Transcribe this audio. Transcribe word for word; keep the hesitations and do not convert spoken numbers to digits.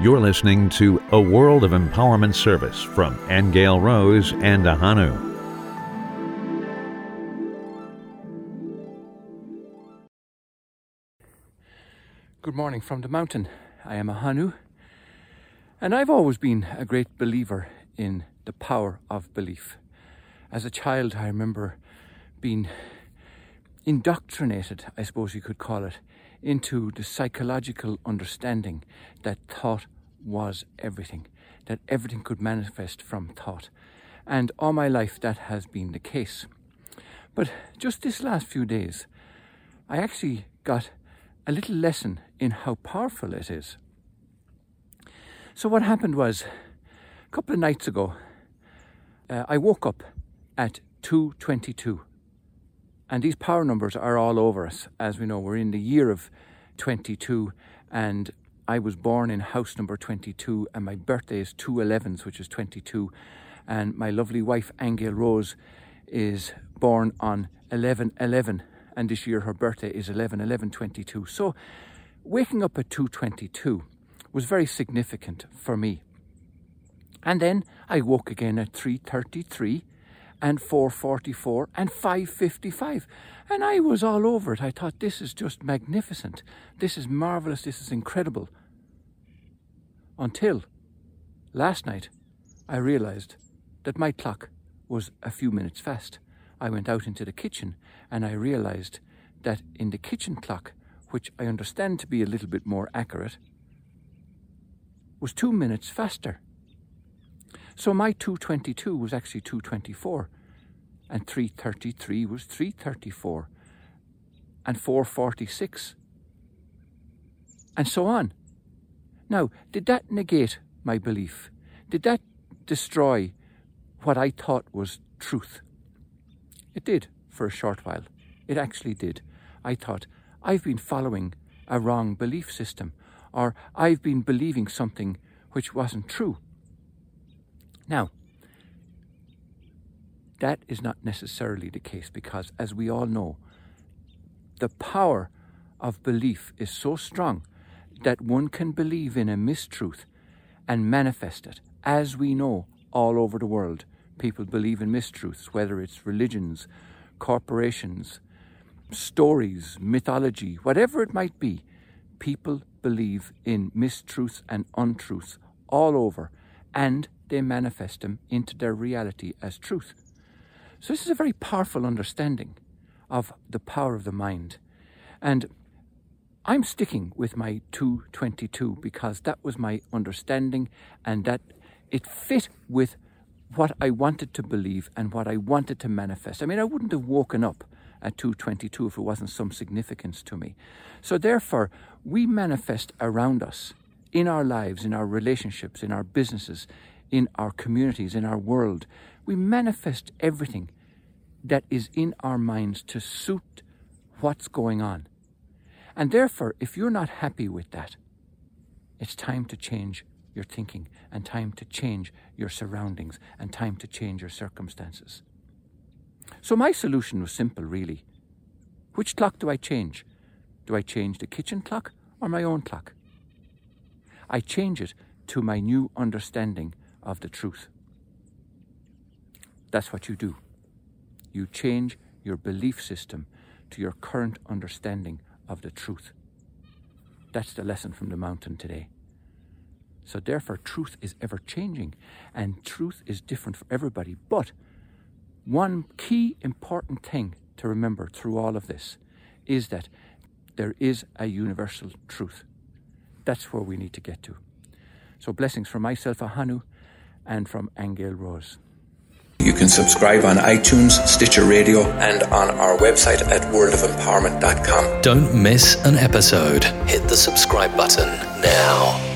You're listening to A World of Empowerment Service from Angela Rose and Ahanu. Good morning from the mountain. I am Ahanu, and I've always been a great believer in the power of belief. As a child, I remember being indoctrinated, I suppose you could call it, into the psychological understanding that thought was everything, that everything could manifest from thought. And all my life that has been the case. But just this last few days, I actually got a little lesson in how powerful it is. So what happened was, a couple of nights ago, uh, I woke up at two twenty-two, and these power numbers are all over us. As we know, we're in the year of twenty-two, and I was born in house number twenty-two, and my birthday is two eleven, which is twenty-two, and my lovely wife Angela Rose is born on eleven eleven. And this year her birthday is eleven eleven twenty-two. So waking up at two twenty-two was very significant for me. And then I woke again at three thirty-three and four forty-four and five fifty-five. And I was all over it. I thought, this is just magnificent. This is marvelous. This is incredible. Until last night, I realized that my clock was a few minutes fast. I went out into the kitchen and I realized that in the kitchen clock, which I understand to be a little bit more accurate, was two minutes faster. So my two twenty-two was actually two twenty-four, and three thirty-three was three thirty-four, and four forty-six, and so on. Now, did that negate my belief? Did that destroy what I thought was truth? It did for a short while. It actually did. I thought, I've been following a wrong belief system, or I've been believing something which wasn't true. Now, that is not necessarily the case, because as we all know, the power of belief is so strong that one can believe in a mistruth and manifest it. As we know, all over the world, people believe in mistruths, whether it's religions, corporations, stories, mythology, whatever it might be. People believe in mistruths and untruths all over, and they manifest them into their reality as truth. So this is a very powerful understanding of the power of the mind. And I'm sticking with my two twenty-two because that was my understanding, and that it fit with what I wanted to believe and what I wanted to manifest. I mean, I wouldn't have woken up at two twenty-two if it wasn't some significance to me. So therefore, we manifest around us, in our lives, in our relationships, in our businesses, in our communities, in our world. We manifest everything that is in our minds to suit what's going on. And therefore, if you're not happy with that, it's time to change your thinking, and time to change your surroundings, and time to change your circumstances. So my solution was simple, really. Which clock do I change? Do I change the kitchen clock or my own clock? I change it to my new understanding of the truth. That's what you do. You change your belief system to your current understanding of the truth. That's the lesson from the mountain today. So therefore, truth is ever changing, and truth is different for everybody. But one key important thing to remember through all of this is that there is a universal truth. That's where we need to get to. So blessings from myself, Ahanu, and from Angela Rose. You can subscribe on iTunes, Stitcher Radio, and on our website at world of empowerment dot com. Don't miss an episode. Hit the subscribe button now.